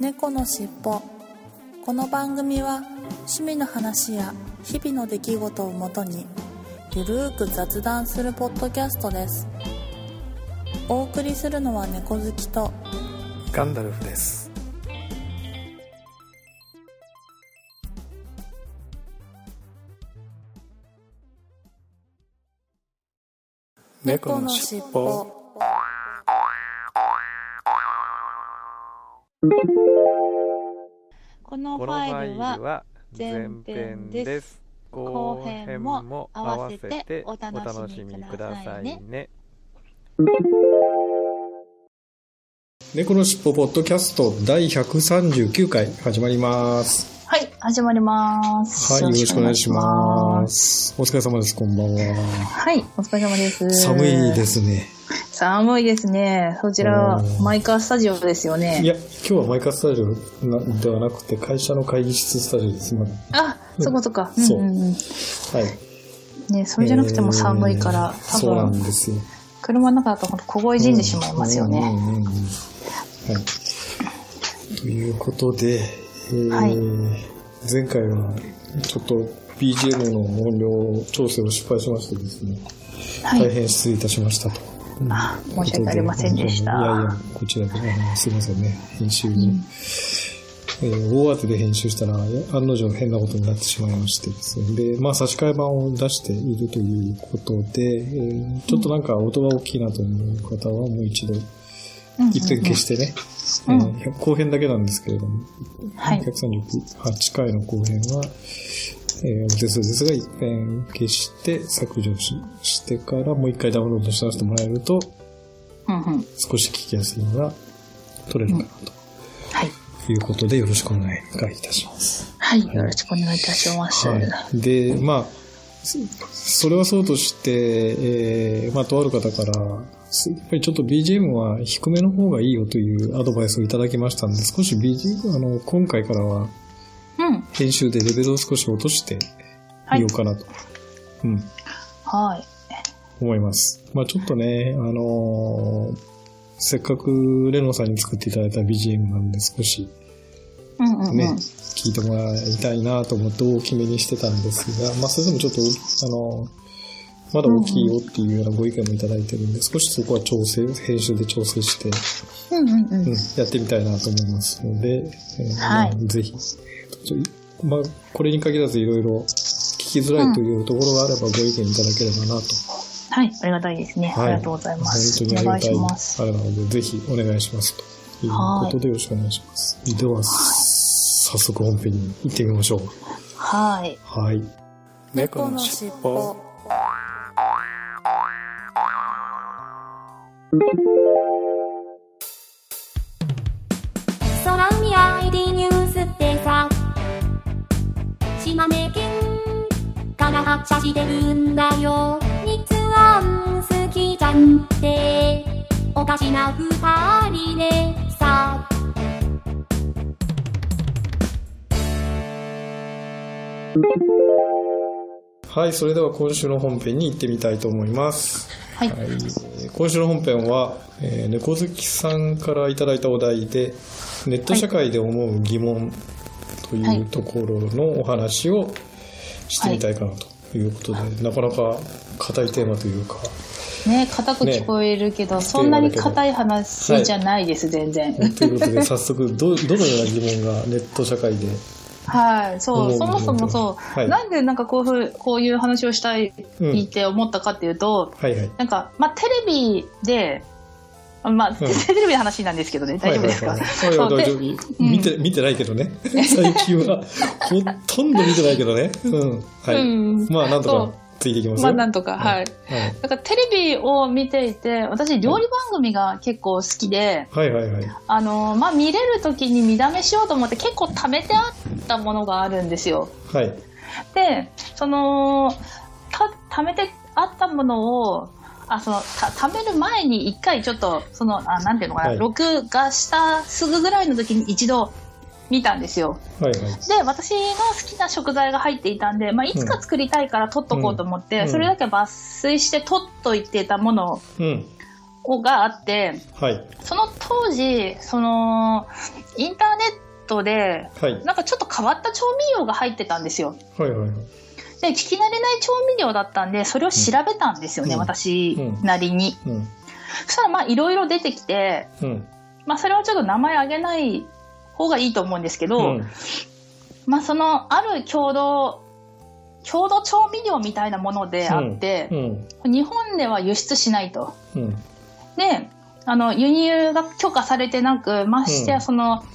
猫のしっぽ。この番組は趣味の話や日々の出来事をもとにゆるーく雑談するポッドキャストです。お送りするのは猫好きとガンダルフです。猫のしっぽ。このファイルは前編です。後編も合わせてお楽しみくださいね。猫のしっぽポッドキャスト第139回始まります。はい、始まります。はい、よろしくお願いします。お疲れ様です。こんばんは。はい、お疲れ様です。寒いですね。寒いですね。そちらマイカースタジオですよね。いや、今日はマイカースタジオではなくて会社の会議室スタジオです。あ、そこそこ。そう。はい。ね、それじゃなくても寒いから、多分そうなんですよ。車の中だと凍え死んでしまいますよね。はい。ということで、はい、前回はちょっと BGM の音量調整を失敗しましてですね、はい、大変失礼いたしましたと。申し訳ありませんでした。いやいや、こちらで、すいませんね。編集に、大当てで編集したら案の定変なことになってしまいましてですね。で、まあ差し替え版を出しているということで、ちょっとなんか音が大きいなと思う方はもう一度、一点消してね、後編だけなんですけれども、はい、138回の後編は、ですが一遍消して削除してからもう一回ダウンロードし直してもらえると、少し聞きやすいのが取れるかなと、いうことでよろしくお願いいたします。はい、よろしくお願いいたします。はい、で、まあそれはそうとして、まあとある方からやっぱりちょっと BGM は低めの方がいいよというアドバイスをいただきましたので、少し BGM 今回からは編集でレベルを少し落としてみようかなと、思います。まあちょっとね、せっかくレノさんに作っていただいた BGM なんで少しね、聞いてもらいたいなと思って大きめにしてたんですが、まあそれでもちょっとまだ大きいよっていうようなご意見もいただいてるんで、少しそこは編集で調整して、やってみたいなと思いますので、ぜひ、まあ、これに限らずいろいろ聞きづらいというところがあればご意見いただければなと。はい、ありがたいですね。ありがとうございます。本当にありがたい。あれなので、ぜひお願いします。ということでよろしくお願いします。では、早速本編に行ってみましょう。はい。はい。猫のしっぽ。空海 ID ニュースってさ、島根県から発車してるんだよ。日安好きちゃんっておかしな二人でさ、はい、それでは今週の本編に行ってみたいと思います。はいはい、今週の本編は、猫好きさんからいただいたお題でネット社会で思う疑問というところのお話をしてみたいかなということで、なかなか硬いテーマというかね、硬く聞こえるけど、そんなに硬い話じゃないです、全然。ということで早速 どのような疑問がネット社会でそもそもそう、なんでなんかこういう話をしたいって思ったかっていうと、なんか、まあ、テレビで、まあ、テレビの話なんですけどね、大丈夫ですか？見てないけどね、最近はほとんど見てないけどね、まあなんとかついていきますよ。まあなんとか、だからテレビを見ていて、私料理番組が結構好きで、まあ見れる時に見だめしようと思って結構貯めてあったものがあるんですよ。で、その貯めてあったものを貯める前に一回ちょっとそのなんていうのかな、録画したすぐぐらいの時に一度見たんですよ。で、私の好きな食材が入っていたんで、まあ、いつか作りたいから取っとこうと思って、それだけ抜粋して取っといてたものがあって、はい、その当時そのインターネットで、はい、なんかちょっと変わった調味料が入ってたんですよ、はいはいはい、で聞き慣れない調味料だったんでそれを調べたんですよね、うん、私なりに、うんうん、そしたらまあいろいろ出てきて、うんまあ、それはちょっと名前あげない方がいいと思うんですけど、うんまあ、そのある郷土調味料みたいなものであって、うんうん、日本では輸出しないと、うん、で輸入が許可されてなくましてやその、うん、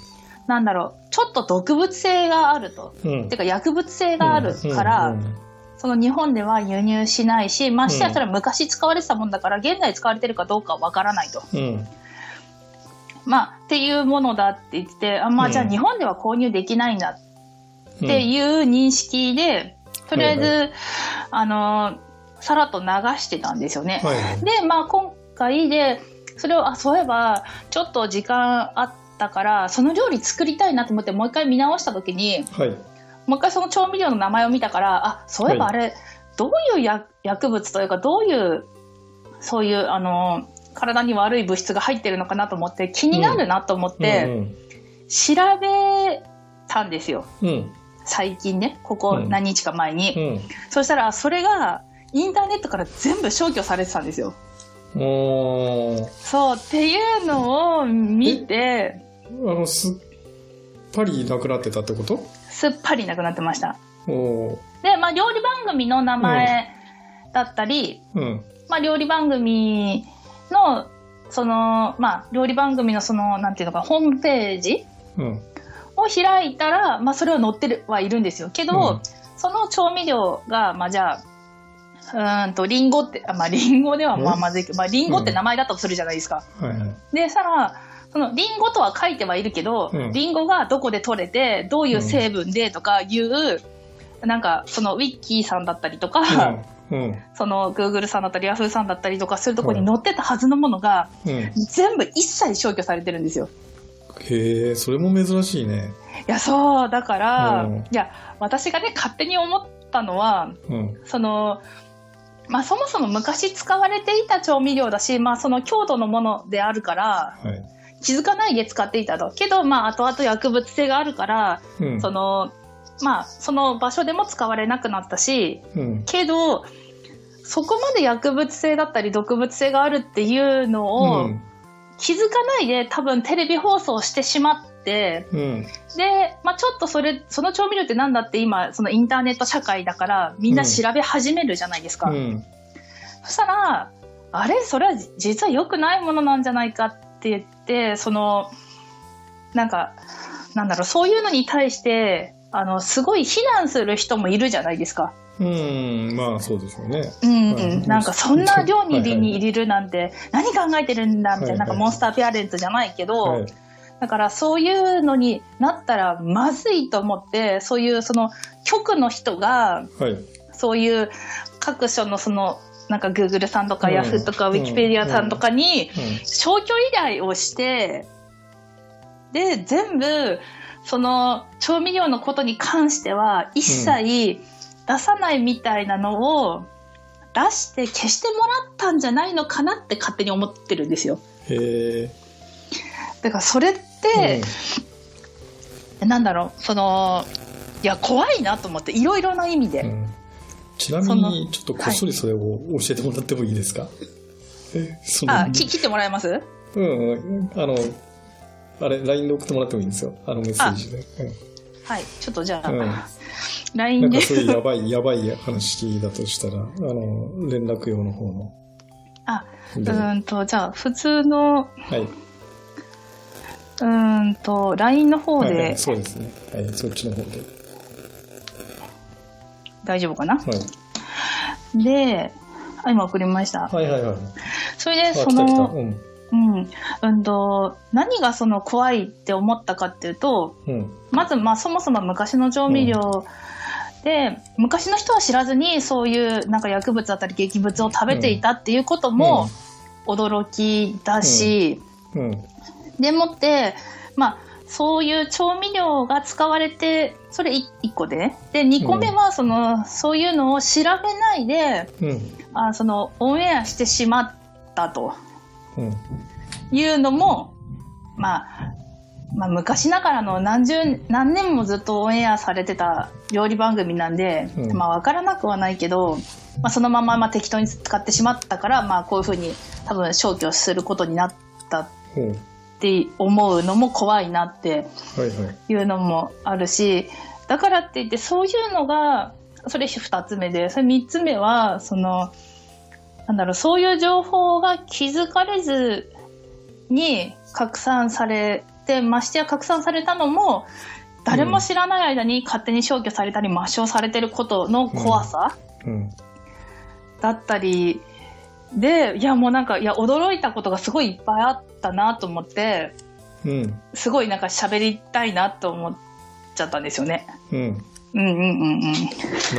なんだろうちょっと毒物性があると、うん、てか薬物性があるから、うんうんうん、その日本では輸入しないしましてやそれは昔使われてたもんだから現在使われてるかどうかはわからないと、うんまあ、っていうものだって言ってあ、まあ、じゃあ日本では購入できないんだっていう認識でとりあえず、はいはい、さらっと流してたんですよね、はいはい、でまあ今回でそれをそういえばちょっと時間あったからその料理作りたいなと思ってもう一回見直した時に、はい、もう一回その調味料の名前を見たからそういえばあれ、はい、どういう薬物というかどういうそういう体に悪い物質が入ってるのかなと思って気になるなと思って、うんうんうん、調べたんですよ、うん最近ねここ何日か前に、うんうん、そしたらそれがインターネットから全部消去されてたんですよ。そうっていうのを見てすっぱりなくなってたってこと？すっぱりなくなってました。おで、まあ、料理番組の名前だったり、うんうんまあ、料理番組のその、まあ、料理番組のそのなんていうのかホームページ、うんを開いたら、まあ、それは載ってはいるんですよけど、うん、その調味料が、まあ、じゃあリンゴって、まあ、リンゴではまあまずいけど、まあ、リンゴって名前だとするじゃないですか、うんはいはい、でさらそのリンゴとは書いてはいるけど、うん、リンゴがどこで取れてどういう成分でとかいう、うん、なんかそのウィッキーさんだったりとか、うんうん、そのグーグルさんだったりヤフーさんだったりとかするところに載ってたはずのものが、うん、全部一切消去されてるんですよ。へえ、それも珍しいね。いやそうだから、うん、いや私がね勝手に思ったのは、うん、そのまあそもそも昔使われていた調味料だし、まあその郷土のものであるから、はい、気づかないで使っていたと。けどまあ後々薬物性があるから、うん、そのまあその場所でも使われなくなったし、うん、けどそこまで薬物性だったり毒物性があるっていうのを、うん気づかないで多分テレビ放送してしまって、うん、で、まあ、ちょっとその調味料ってなんだって今そのインターネット社会だからみんな調べ始めるじゃないですか、うん、そしたらあれそれは実は良くないものなんじゃないかって言ってそのなんかなんだろうそういうのに対してすごい非難する人もいるじゃないですか。うんまあそうでしょうね、うんうん、なんかそんな料理に入れるなんて何考えてるんだみたいな、なんかモンスターペアレントじゃないけど、はいはい、だからそういうのになったらまずいと思ってそういうその局の人が、はい、そういう各所のそのなんか Google さんとか Yahoo とか Wikipedia さんとかに消去依頼をしてで全部その調味料のことに関しては一切、うん出さないみたいなのを出して消してもらったんじゃないのかなって勝手に思ってるんですよ。へー。だからそれって、うん、なんだろうそのいや怖いなと思っていろいろな意味で、うん、ちなみにちょっとこっそりそれを教えてもらってもいいですか、はい、切ってもらえます？うんあれ LINE で送ってもらってもいいんですよメッセージで、うん、はいちょっとじゃあ、うんなんかそういうやばい話だとしたら連絡用の方のじゃあ普通の、はい、LINE の方で、はいはい、そうですね、はい、そっちの方で大丈夫かな、はい、で今送りました。はいはいはいそれでその来た何がその怖いって思ったかっていうと、うん、まずまあそもそも昔の調味料、うんで昔の人は知らずにそういうなんか薬物だったり劇物を食べていたっていうことも驚きだし、うんうんうん、でもって、まあ、そういう調味料が使われてそれ 1個でねで2個目はその、うん、そういうのを調べないで、うん、そのオンエアしてしまったと、いうのも、まあ昔ながらの何年もずっとオンエアされてた料理番組なんで、わからなくはないけど、そのまま適当に使ってしまったから、こういうふうに多分消去することになったって思うのも怖いなっていうのもあるし、だからって言ってそういうのが、それ2つ目で、それ3つ目はそういう情報が気づかれずに拡散されて、ましてや拡散されたのも誰も知らない間に勝手に消去されたり抹消されてることの怖さだったりで、驚いたことがすごいいっぱいあったなと思って、すごい喋りたいなと思っちゃったんですよね。なるほ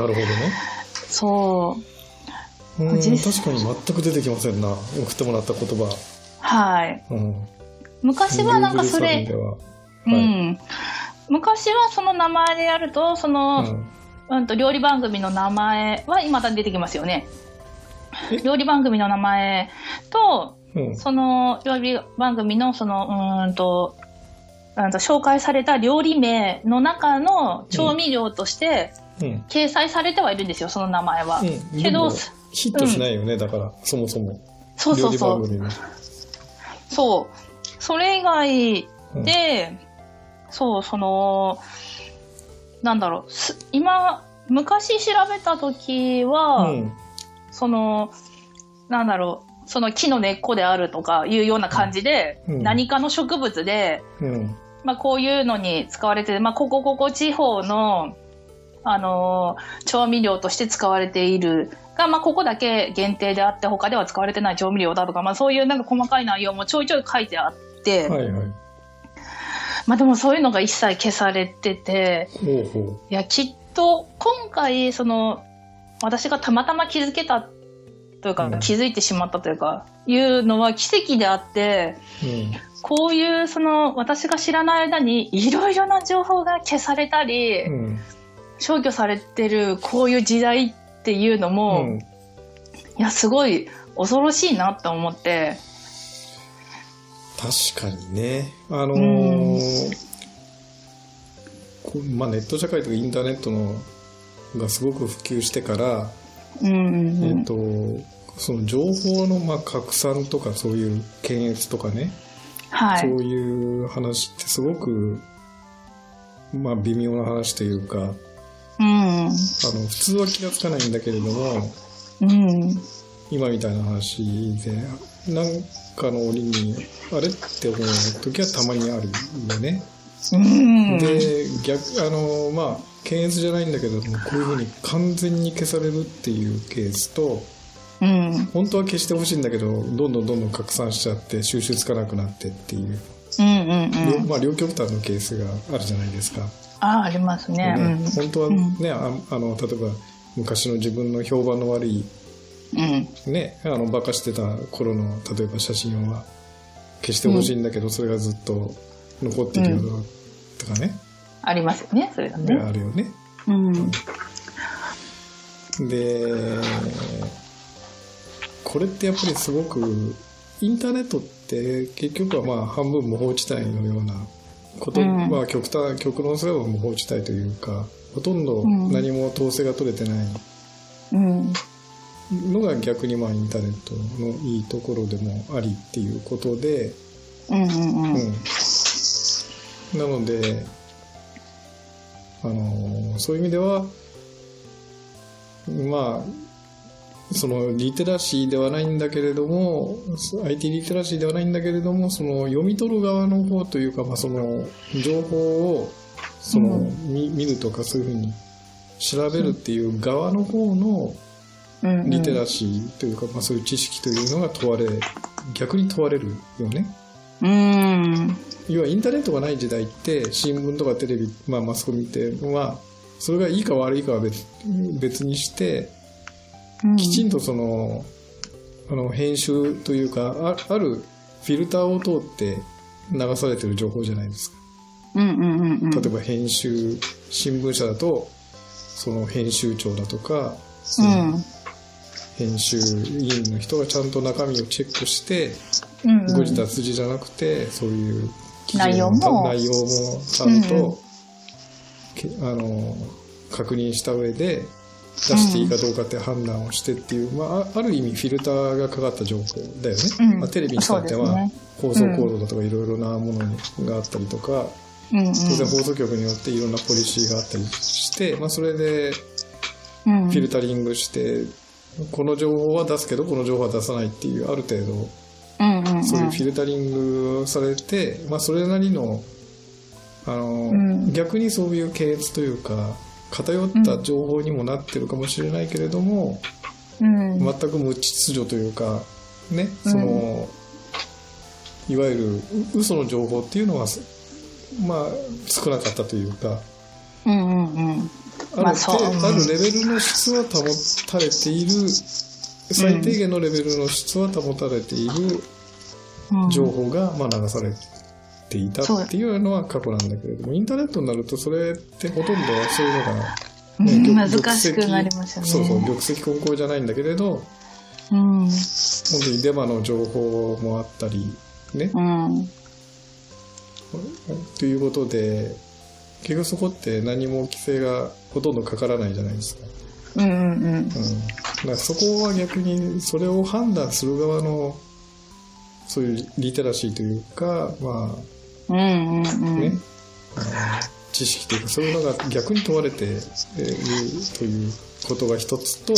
どね。そう。確かに全く出てきませんな。送ってもらった言葉。はい。昔はそれ、昔はその名前でやると料理番組の名前は今だに出てきますよね。料理番組の名前と、その料理番組の紹介された料理名の中の調味料として掲載されてはいるんですよ、その名前は。けどヒットしないよね、だからそもそも。そうそうそう。料理番組の。そう、それ以外で、そう、昔調べた時は、木の根っこであるとかいうような感じで、何かの植物で、こういうのに使われて、ここ地方の、調味料として使われているが、ここだけ限定であって他では使われてない調味料だとか、そういう細かい内容もちょいちょい書いてあって、でもそういうのが一切消されてて、いやきっと今回私がたまたま気づけたというか、気づいてしまったというかいうのは奇跡であって、こういう私が知らない間にいろいろな情報が消されたり、消去されてるこういう時代っていうのも、いやすごい恐ろしいなと思って。確かにね、ネット社会とかインターネットがすごく普及してから、その情報の拡散とかそういう検閲とかね、そういう話ってすごく、微妙な話というか、普通は気がつかないんだけれども、今みたいな話でなんかの折にあれって思う時はたまにあるんだね。で検閲じゃないんだけども、こういうふうに完全に消されるっていうケースと、本当は消してほしいんだけどどんどん拡散しちゃって収集つかなくなってっていう、両極端のケースがあるじゃないですか。ありますね。本当はね、例えば昔の自分の評判の悪い、バカしてた頃の例えば写真は消してほしいんだけど、それがずっと残っているとかね、ありますよね、それがね。あるよね。で、これってやっぱりすごくインターネットって結局は半分無法地帯のようなこと、極論すれば無法地帯というか、ほとんど何も統制が取れてないのが逆にインターネットのいいところでもありっていうことで、なのでそういう意味ではリテラシーではないんだけれども、 IT リテラシーではないんだけれども、読み取る側の方というか、情報を見るとかそういうふうに調べるっていう側の方のリテラシーというか、そういう知識というのが逆に問われるよね。要はインターネットがない時代って新聞とかテレビ、マスコミってそれがいいか悪いかは 別にして、きちんと編集というか あるフィルターを通って流されてる情報じゃないですか。例えば編集、新聞社だと編集長だとか、編集員の人がちゃんと中身をチェックして、うんうん、誤字脱字じゃなくてそういう内容もちゃんと、うん、確認した上で出していいかどうかって判断をしてっていう、うん、まあ、ある意味フィルターがかかった情報だよね、うん、まあ、テレビに至っては放送コードだとかいろいろなものがあったりとか、うんうん、当然放送局によっていろんなポリシーがあったりして、まあ、それでフィルタリングして、うん、この情報は出すけどこの情報は出さないっていうある程度、うんうんうん、そういうフィルタリングされて、まあ、それなりの、うん、逆にそういう系列というか偏った情報にもなってるかもしれないけれども、うん、全く無秩序というか、ね、その、うん、いわゆる嘘の情報っていうのは、まあ、少なかったというか、うんうんうん、まあ、あるレベルの質は保たれている、最低限のレベルの質は保たれている情報が、まあ、流されてていたっていうのは過去なんだけれども、インターネットになるとそれってほとんどそういうのが、ね、難しくなりますよね。そうそう、玉石混交じゃないんだけれど、うん、本当にデマの情報もあったりね、うん、ということで結局そこって何も規制がほとんどかからないじゃないですか。うんうんうんうん、だからそこは逆にそれを判断する側のそういうリテラシーというか、まあ、うんうんうん、ね、知識というかそういうのが逆に問われているということが一つと、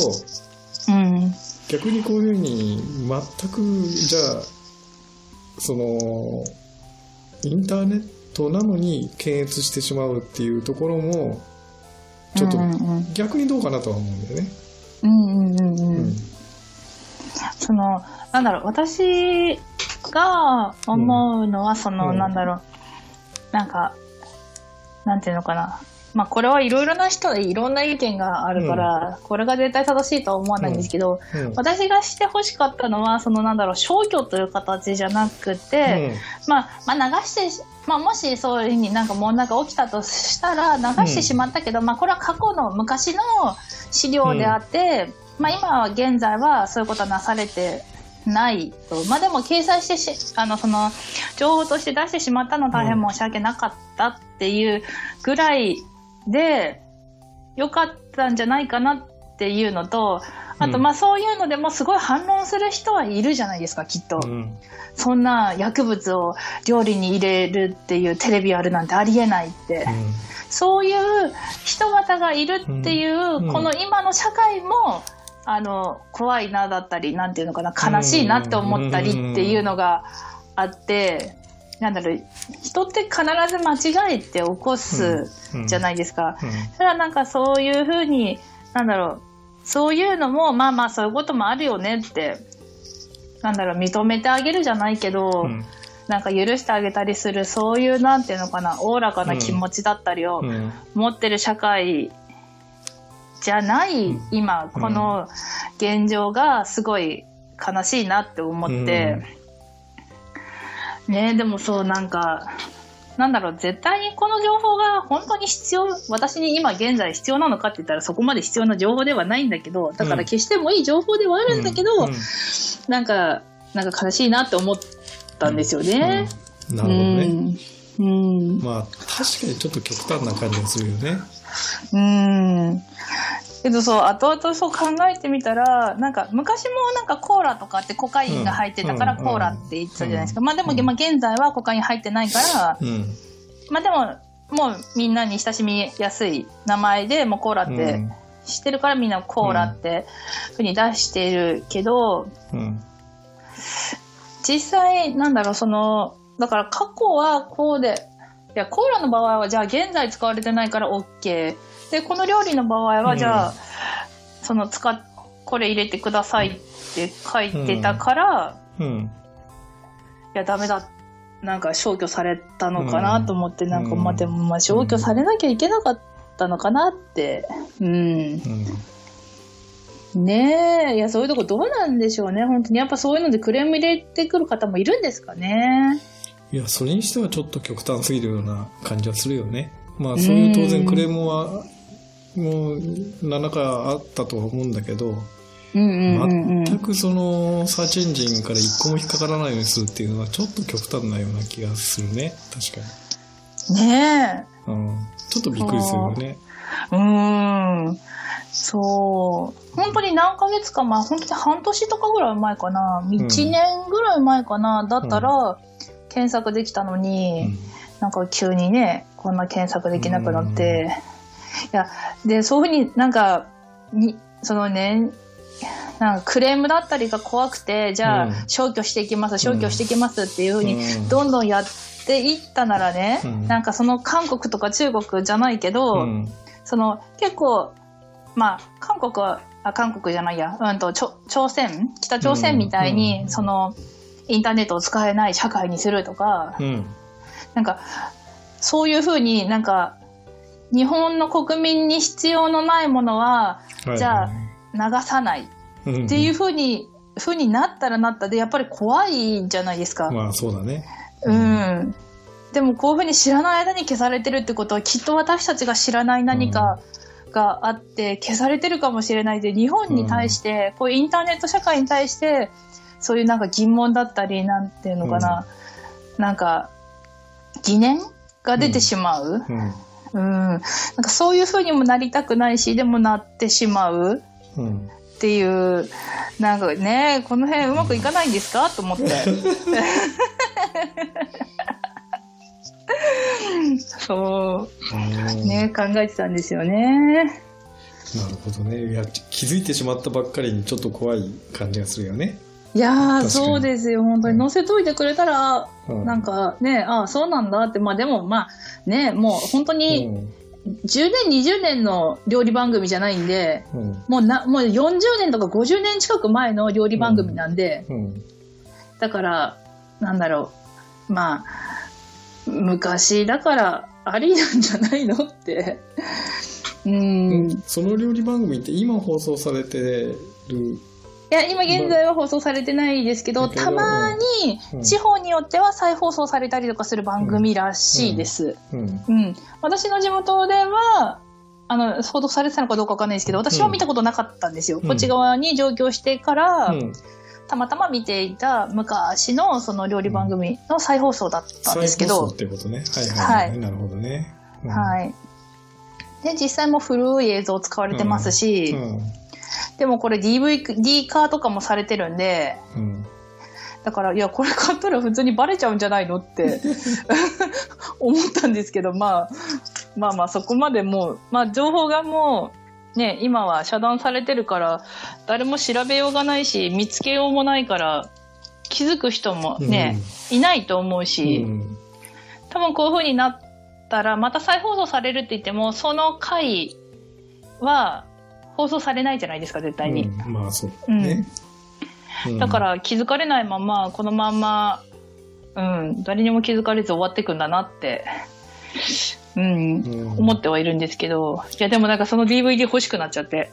うん、逆にこういうふうに全くじゃあそのインターネットなのに検閲してしまうっていうところもちょっと逆にどうかなとは思うんだよね。うんうんうんうん、うん、そのなんだろう、私が思うのはその、うん、なんだろう、なんかなんていうのかな、まあこれはいろいろな人いろんな意見があるから、うん、これが絶対正しいとは思わないんですけど、うんうん、私がしてほしかったのはそのなんだろう、消去という形じゃなくて、うん、まあ流して、まあ、もしそういうふうになんかもうなんか起きたとしたら流してしまったけど、うん、まあこれは過去の昔の資料であって、うん、まあ今は現在はそういうことはなされてないと、まあ、でも掲載してその情報として出してしまったの大変申し訳なかったっていうぐらいで良かったんじゃないかなっていうのと、あとまあそういうのでもすごい反論する人はいるじゃないですか、きっと、うん、そんな薬物を料理に入れるっていうテレビあるなんてありえないって、うん、そういう人方がいるっていう、うん、この今の社会も怖いなだったり、なんていうのかな、悲しいなって思ったりっていうのがあって、なんだろう、人って必ず間違いって起こすじゃないですか。ただなんかそういうふうに、なんだろう、そういうのもまあまあそういうこともあるよねって、なんだろう、認めてあげるじゃないけど、なんか許してあげたりする、そういうなんていうのかな、おおらかな気持ちだったりを持ってる社会じゃない、うん、今この現状がすごい悲しいなって思って、うん、ねえ、でもそう、なんかなんだろう、絶対にこの情報が本当に必要、私に今現在必要なのかって言ったらそこまで必要な情報ではないんだけど、だから決してもいい情報ではあるんだけど、うん、なんか悲しいなって思ったんですよね、うん、なるほどね、うんうん、まあ確かにちょっと極端な感じがするよね。けどそう、後々そう考えてみたら、なんか昔もなんかコーラとかってコカインが入ってたからコーラって言ってたじゃないですか、まあ、でも今現在はコカイン入ってないから、うん、まあ、でももうみんなに親しみやすい名前でもうコーラって知ってるから、みんなコーラってふうに出してるけど、実際なんだろう、そのだから過去はこうで、いやコーラの場合はじゃあ現在使われてないから OK で、この料理の場合はじゃあ、うん、そのこれ入れてくださいって書いてたから、うんうん、いやダメだ、なんか消去されたのかなと思って、うん、なんかまあでもまあ消去されなきゃいけなかったのかなって、うんうん、ねえ、いやそういうとこどうなんでしょうね、本当にやっぱそういうのでクレーム入れてくる方もいるんですかね。いや、それにしてはちょっと極端すぎるような感じはするよね。まあそういう当然クレームはもう何らかあったとは思うんだけど、全くそのサーチエンジンから一個も引っかからないようにするっていうのはちょっと極端なような気がするね。確かにねえ、ちょっとびっくりするよね。そう本当に何ヶ月か前、本当に半年とかぐらい前かな、1年ぐらい前かな、だったら検索できたのに、なんか急にねこんな検索できなくなって、いやでそういうふうになんかにそのねなんかクレームだったりが怖くて、じゃあ消去していきます、消去していきますっていうふうにどんどんやっていったならね、なんかその韓国とか中国じゃないけど、その結構まあ韓国は韓国じゃないや、朝鮮、北朝鮮みたいに、そのインターネットを使えない社会にするとか、なんかそういうふうになんか日本の国民に必要のないものは、じゃあ流さないっていうふうになったらなったで、やっぱり怖いんじゃないですか。まあそうだね。でもこういうふうに知らない間に消されてるってことは、きっと私たちが知らない何かがあって消されてるかもしれないで、日本に対してこうインターネット社会に対してそういうなんか疑問だったりなんていうのかな、なんか疑念が出てしまう。なんかそういうふうにもなりたくないし、でもなってしまう。っていうなんかね、この辺うまくいかないんですかと思ってそう、ね、考えてたんですよね。なるほどね。いや、気づいてしまったばっかりにちょっと怖い感じがするよね。いやそうですよ、本当に載せといてくれたら、なんかね、あそうなんだって、まあでもまあね、もう本当に、10年20年の料理番組じゃないんで、もう40年とか50年近く前の料理番組なんで、だからなんだろう、まあ昔だからありなんじゃないのってその料理番組って今放送されてる？いや今現在は放送されてないですけど、たまに地方によっては再放送されたりとかする番組らしいです。私の地元では報道されてたのかどうかわかんないですけど、私は見たことなかったんですよ。こっち側に上京してから、たまたま見ていた昔のその料理番組の再放送だったんですけど。再放送ってことね。はい、なるほどね。で実際も古い映像使われてますし。でもこれ DVD 化とかもされてるんで、だからいやこれ買ったら普通にバレちゃうんじゃないのって思ったんですけど、まあそこまでもう、情報がもうね今は遮断されてるから誰も調べようがないし見つけようもないから、気づく人もね、いないと思うし、多分こういう風になったらまた再放送されるって言ってもその回は放送されないじゃないですか絶対に、まあそうね、だから気づかれないままこのまま、誰にも気づかれず終わっていくんだなって、思ってはいるんですけど、いやでもなんかその DVD 欲しくなっちゃって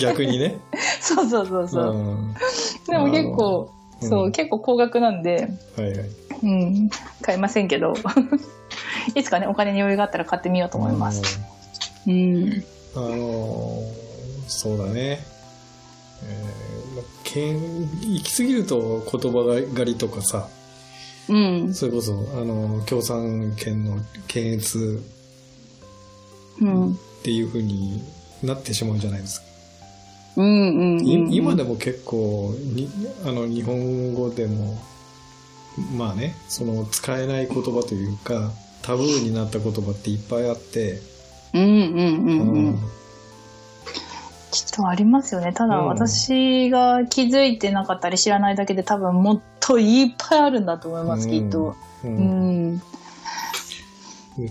逆にねそう、でも結構、結構高額なんで、買いませんけどいつかねお金に余裕があったら買ってみようと思います。そうだね、行き過ぎると言葉狩りとかさ、それこそ共産圏の検閲っていう風になってしまうんじゃないですか。今でも結構日本語でもまあね、その使えない言葉というかタブーになった言葉っていっぱいあって。きっとありますよね。ただ私が気づいてなかったり知らないだけで、多分もっといっぱいあるんだと思います、きっと。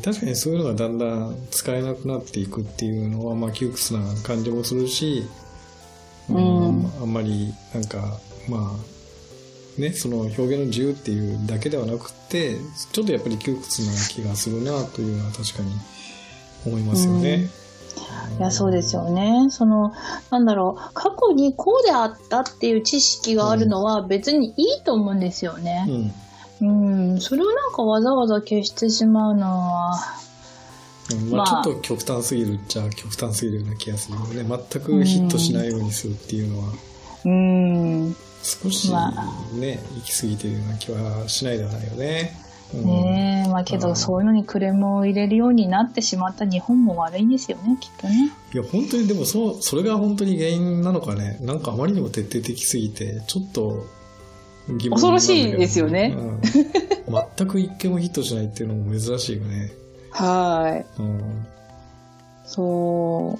確かにそういうのがだんだん使えなくなっていくっていうのは、窮屈な感じもするし、あんまりなんかね、その表現の自由っていうだけではなくて、ちょっとやっぱり窮屈な気がするなというのは確かに思いますよね。いやそうですよね。そのなんだろう、過去にこうであったっていう知識があるのは別にいいと思うんですよね。それをなんかわざわざ消してしまうのはまあ、ちょっと極端すぎるっちゃ極端すぎるような気がするので、全くヒットしないようにするっていうのは、少しね、行き過ぎてるような気はしないではないよね。ねえ、まあけどそういうのにクレームを入れるようになってしまった日本も悪いんですよね、きっとね。いや本当にでもそれが本当に原因なのかね、なんかあまりにも徹底的すぎてちょっと疑問、恐ろしいですよね、全く一件もヒットしないっていうのも珍しいよね。はい、そう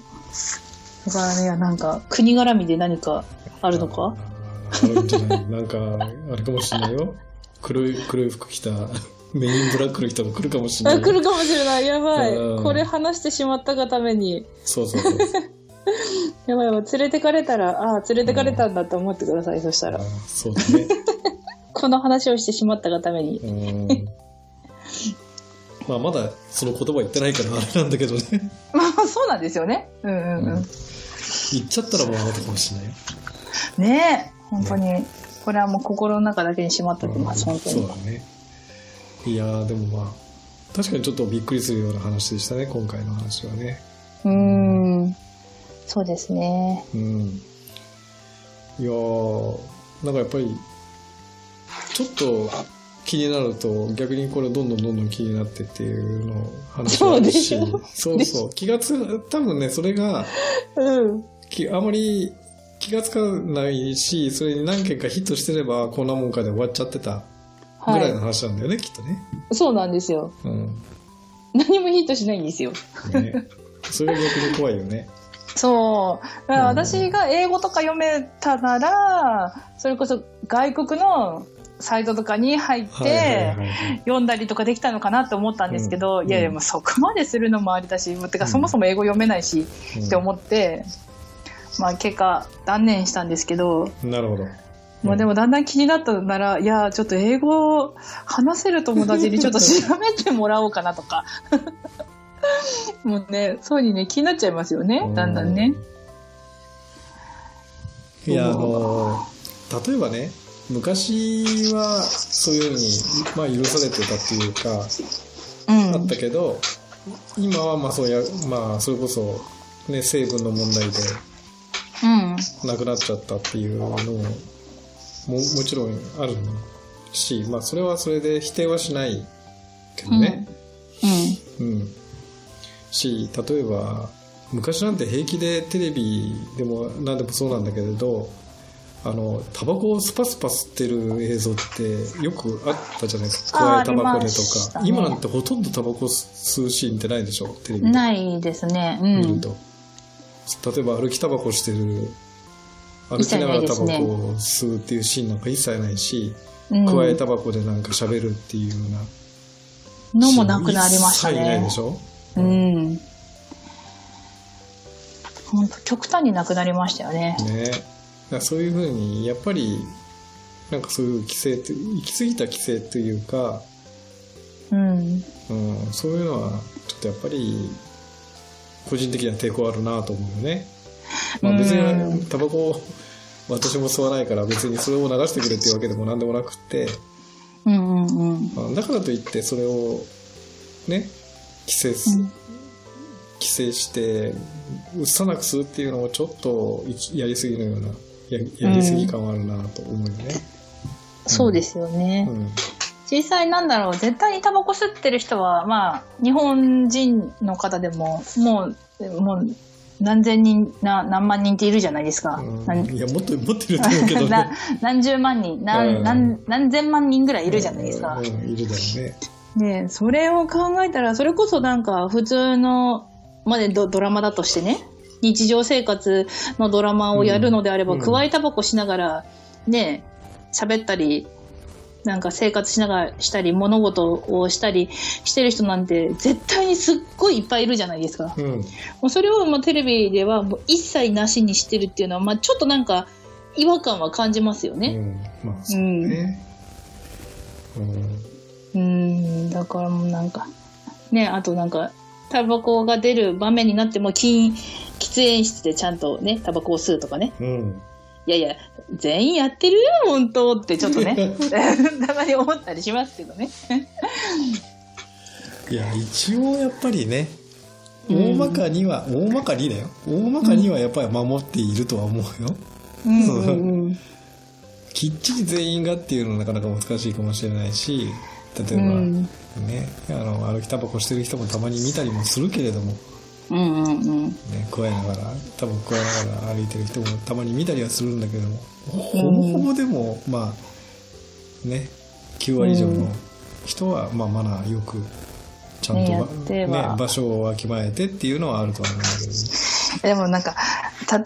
だからね、なんか国絡みで何かあるのか、あるんじゃないなんかあれかもしれないよ、黒い服着たメインブラックの人も来るかもしれない。来るかもしれない。やばい。これ話してしまったがために。そう。やばいわ。連れてかれたら、連れてかれたんだと思ってください。そしたら。そうだね。この話をしてしまったがために。まあまだその言葉言ってないからあれなんだけどね。まあそうなんですよね。言っちゃったらもうあったかもしれないよ。ねえ、本当に。ね、これはもう心の中だけにしまってます。本当にそうだね。いやでもまあ確かにちょっとびっくりするような話でしたね、今回の話はね。そうですね。いやなんかやっぱりちょっと気になると逆にこれどんどん気になってっていうのを話もあるし、そう気がつ多分ねそれが、あまり気がつかないし、それに何件かヒットしてればこんなもんかで終わっちゃってたぐらいの話なんだよね、きっとね。そうなんですよ、何もヒットしないんですよ、ね、それが逆に怖いよね。そうだから私が英語とか読めたなら、それこそ外国のサイトとかに入って読んだりとかできたのかなと思ったんですけど、いやでもそこまでするのもありだし、てかそもそも英語読めないし、って思ってまあ、結果断念したんですけど。なるほど、まあ、でもだんだん気になったのなら、いやちょっと英語を話せる友達にちょっと調べてもらおうかなとかもうね、そうにね気になっちゃいますよね、だんだんね。いや例えばね、昔はそういうふうに、まあ、許されてたっていうか、あったけど、今はまあそれこそ、ね、成分の問題でなくなっちゃったっていうのも もちろんあるし、まあ、それはそれで否定はしないけどね、し、例えば昔なんて平気でテレビでも何でもそうなんだけれど、タバコをスパスパ吸ってる映像ってよくあったじゃないですか。加えタバコでとか、ね、今なんてほとんどタバコ吸うシーンってないでしょ、テレビで。ないですね、見ると。例えば歩きタバコしてる、歩きながらタバコを吸うっていうシーンなんか一切ないし、加えタバコでなんか喋るっていうようなのもなくなりましたね。一切ないでしょ。本当極端になくなりましたよね。ね、そういう風にやっぱりなんかそういう規制って行き過ぎた規制というか、そういうのはちょっとやっぱり。個人的には抵抗あるなと思うよね。まあ、別にタバコを私も吸わないから別にそれを流してくれっていうわけでも何でもなくって、だからといってそれをね規制してうっさなくすっていうのもちょっとやりすぎのような やりすぎ感はあるなと思うよね。そうですよね。実際なんだろう、絶対にタバコ吸ってる人は、まあ、日本人の方でももう何千人何万人っているじゃないですか。いやもっといると思うけど、ね、何十万人何千万人ぐらいいるじゃないですか。いるだよね。でそれを考えたら、それこそなんか普通のまでドラマだとしてね、日常生活のドラマをやるのであれば、加えタバコしながらね喋ったり。なんか生活しながらしたり物事をしたりしてる人なんて絶対にすっごいいっぱいいるじゃないですか、もうそれをもうテレビではもう一切なしにしてるっていうのは、まあ、ちょっとなんか違和感は感じますよね。だからもうなんかね、あとなんかタバコが出る場面になっても喫煙室でちゃんとねタバコを吸うとかね、いや全員やってるよ本当ってちょっとねたまに思ったりしますけどねいや一応やっぱりね、大まかには、うん、大まかにだよ、大まかにはやっぱり守っているとは思うよ、うんそううん、きっちり全員がっていうのはなかなか難しいかもしれないし、例えば、うんね、歩きタバコしてる人もたまに見たりもするけれども、うんうんうんね、多分加えながら歩いてる人もたまに見たりはするんだけども、ほぼほぼでも、うん、まあね9割以上の人は、うん、まあマナーよくちゃんと、ね、場所をわきまえてっていうのはあると思うんだけど、ね、でもなんか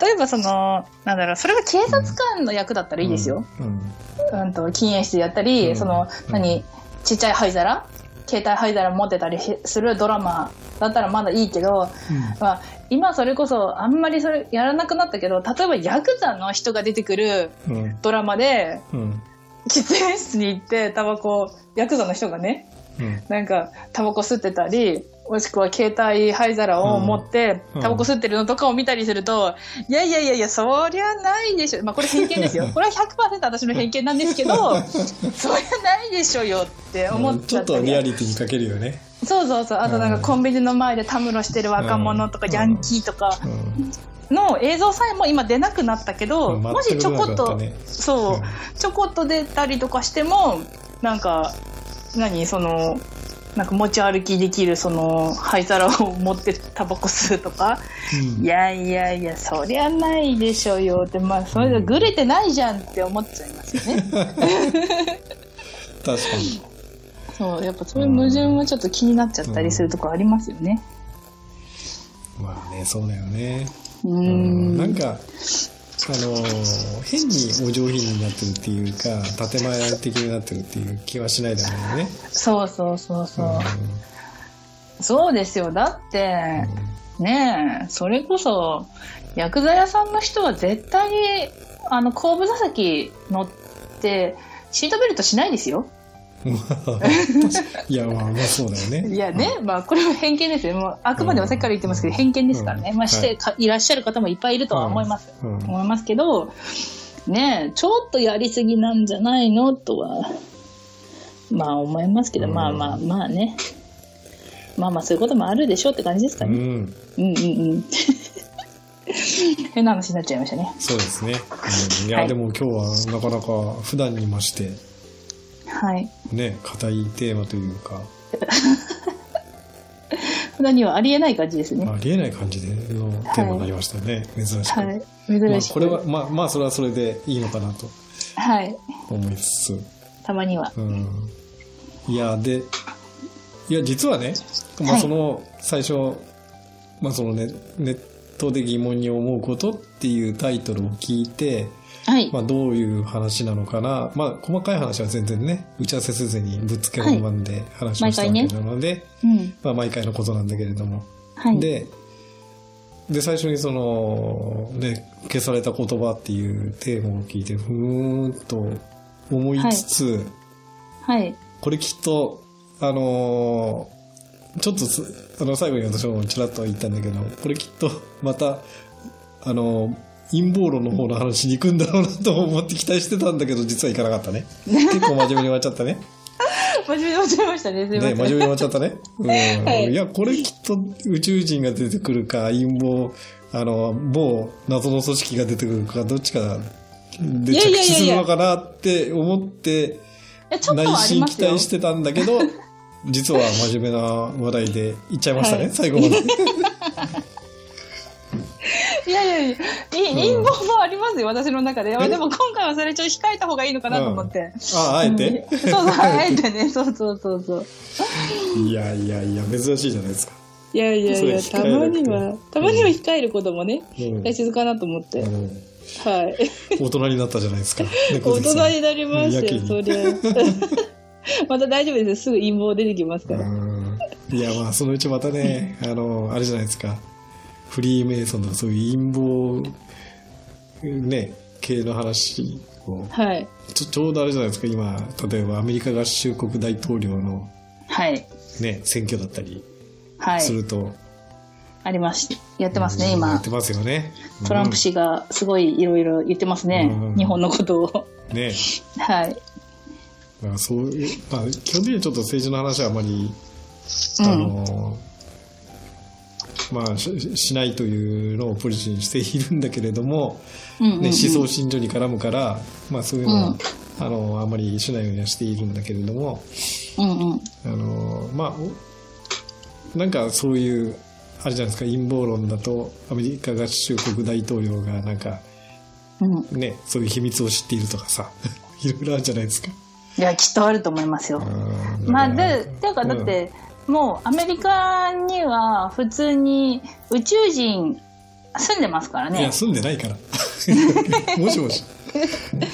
例えばそのなんだろう、それが警察官の役だったらいいですよ、うんうん、禁煙室やったり、うん、その何ちっちゃい灰皿、携帯灰皿持ってたりするドラマだったらまだいいけど、うんまあ、今それこそあんまりそれやらなくなったけど、例えばヤクザの人が出てくるドラマで、うん、喫煙室に行ってタバコ、ヤクザの人がね、うん、なんかタバコ吸ってたり、もしくは携帯灰皿を持ってタバコ吸ってるのとかを見たりすると、うんうん、いやいやいやいや、そりゃないでしょ、まあ、これ偏見ですよこれは 100% 私の偏見なんですけどそりゃないでしょよって思っちゃったり、ちょっとリアリティに欠けるよね。そうそうそう、あとなんかコンビニの前でたむろしてる若者とか、うん、ヤンキーとかの映像さえも今出なくなったけど、うん、もしちょこっと、ね、そう、うん、ちょこっと出たりとかしても、なんか何そのなんか持ち歩きできるその灰皿を持ってタバコ吸うとか、うん、いやいやいや、そりゃないでしょよって、まあそれがグレてないじゃんって思っちゃいますよね確かにそう、やっぱそういう矛盾はちょっと気になっちゃったりするとこありますよね、うんうん、まあね、そうだよね、うん、なんか変にお上品になってるっていうか、建前的になってるっていう気はしないだろうね。そうそうそうそう、うん、そうですよ。だって、うん、ねえ、それこそヤクザ屋さんの人は絶対に後部座席乗ってシートベルトしないですよいや、まあまあそうだよね。いやね、まあこれは偏見ですよ。もうあくまではさっきから言ってますけど、偏見ですからね。まあしていらっしゃる方もいっぱいいるとは思います。はい、思いますけど、ね、ちょっとやりすぎなんじゃないのとはまあ思いますけど、まあまあまあね、まあまあそういうこともあるでしょうって感じですかね。うんうんうん。変な話になっちゃいましたね。そうですね。いや、はい、でも今日はなかなか普段にまして。はいね、固いテーマというか普段にはありえない感じですね。ありえない感じでのテーマになりましたね、はい、珍しく、はい、珍しく、まあ、これは、まあそれはそれでいいのかなと思いつつ、はい、たまには、うん、いや実はね、まあ、その最初、はい、まあそのね、ネットで疑問に思うことっていうタイトルを聞いて、はいまあ、どういう話なのかな、まあ、細かい話は全然ね打ち合わせせずにぶっつけ本番で話をしたわけなので、はい 毎回ね、うんまあ、毎回のことなんだけれども、はい、で最初にその、ね、消された言葉っていうテーマを聞いてふーんと思いつつ、はいはい、これきっとちょっと最後に私もちらっと言ったんだけど、これきっとまた陰謀論の方の話に行くんだろうなと思って期待してたんだけど、実は行かなかったね。結構真面目に終わっちゃったね真面目に終わっちゃいましたね、すいません、真面目に終わっちゃったねうん、はい、いやこれきっと宇宙人が出てくるか陰謀某謎の組織が出てくるかどっちかで着地するのかなって思って内心期待してたんだけど実は真面目な話題で行っちゃいましたね、はい、最後までいやいやいや、陰謀もありますよ、うん、私の中で。でも今回はそれちょっと控えた方がいいのかなと思って。うん、あえて、うん、そうそう、あえてね、そうそうそうそう。いやいやいや、珍しいじゃないですか。いやいやいや、たまには控えることもね、うん、大切かなと思って。うんうんはい、大人になったじゃないですか。大人になりますよ、それ。また大丈夫ですよ、すぐ陰謀出てきますから。いや、まあ、そのうちまたね、あれじゃないですか。フリーメイソンとかそういう陰謀、ね、系の話を、はい、ちょうどあれじゃないですか、今例えばアメリカ合衆国大統領の、はいね、選挙だったりすると、はい、ありましやってますね、今やってますよね、トランプ氏がすごいいろいろ言ってますね、うん、日本のことをねはい、まあそうまあ、基本的にちょっと政治の話はあまり、うんまあ、しないというのをポリシーにしているんだけれども、うんうんうんね、思想信条に絡むから、まあ、そういうのは、うん、あんまりしないようにはしているんだけれども、うんうん、まあなんかそういうあれじゃないですか、陰謀論だとアメリカ合衆国大統領がなんか、うんね、そういう秘密を知っているとかさいろいろあるじゃないですか。いやきっとあると思いますよ。まあでだからだって、うん、もうアメリカには普通に宇宙人住んでますからね。いや住んでないからもしもし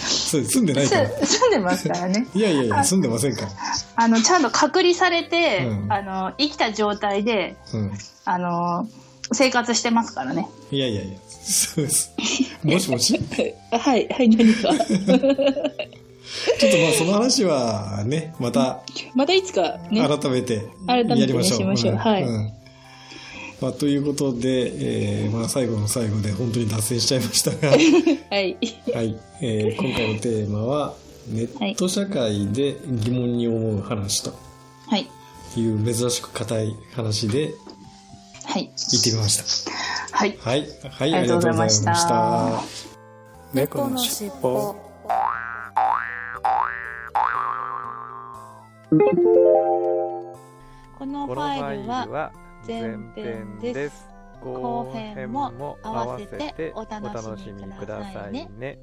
そう住んでないから住んでますからね。いやいやいや住んでませんから。ちゃんと隔離されて、うん、生きた状態で、うん、生活してますからね。いやいやいやそうですもしもしはいはい何かちょっとまあその話はねまたいつか、ね、改めてやりましょう。まあ、ということで、まあ、最後の最後で本当に脱線しちゃいましたがはい、はい今回のテーマはネット社会で疑問に思う話という珍しく硬い話で行ってみました。はい、はいはい、ありがとうございました。猫のしっぽ。このファイルは前編です。後編も合わせてお楽しみくださいね。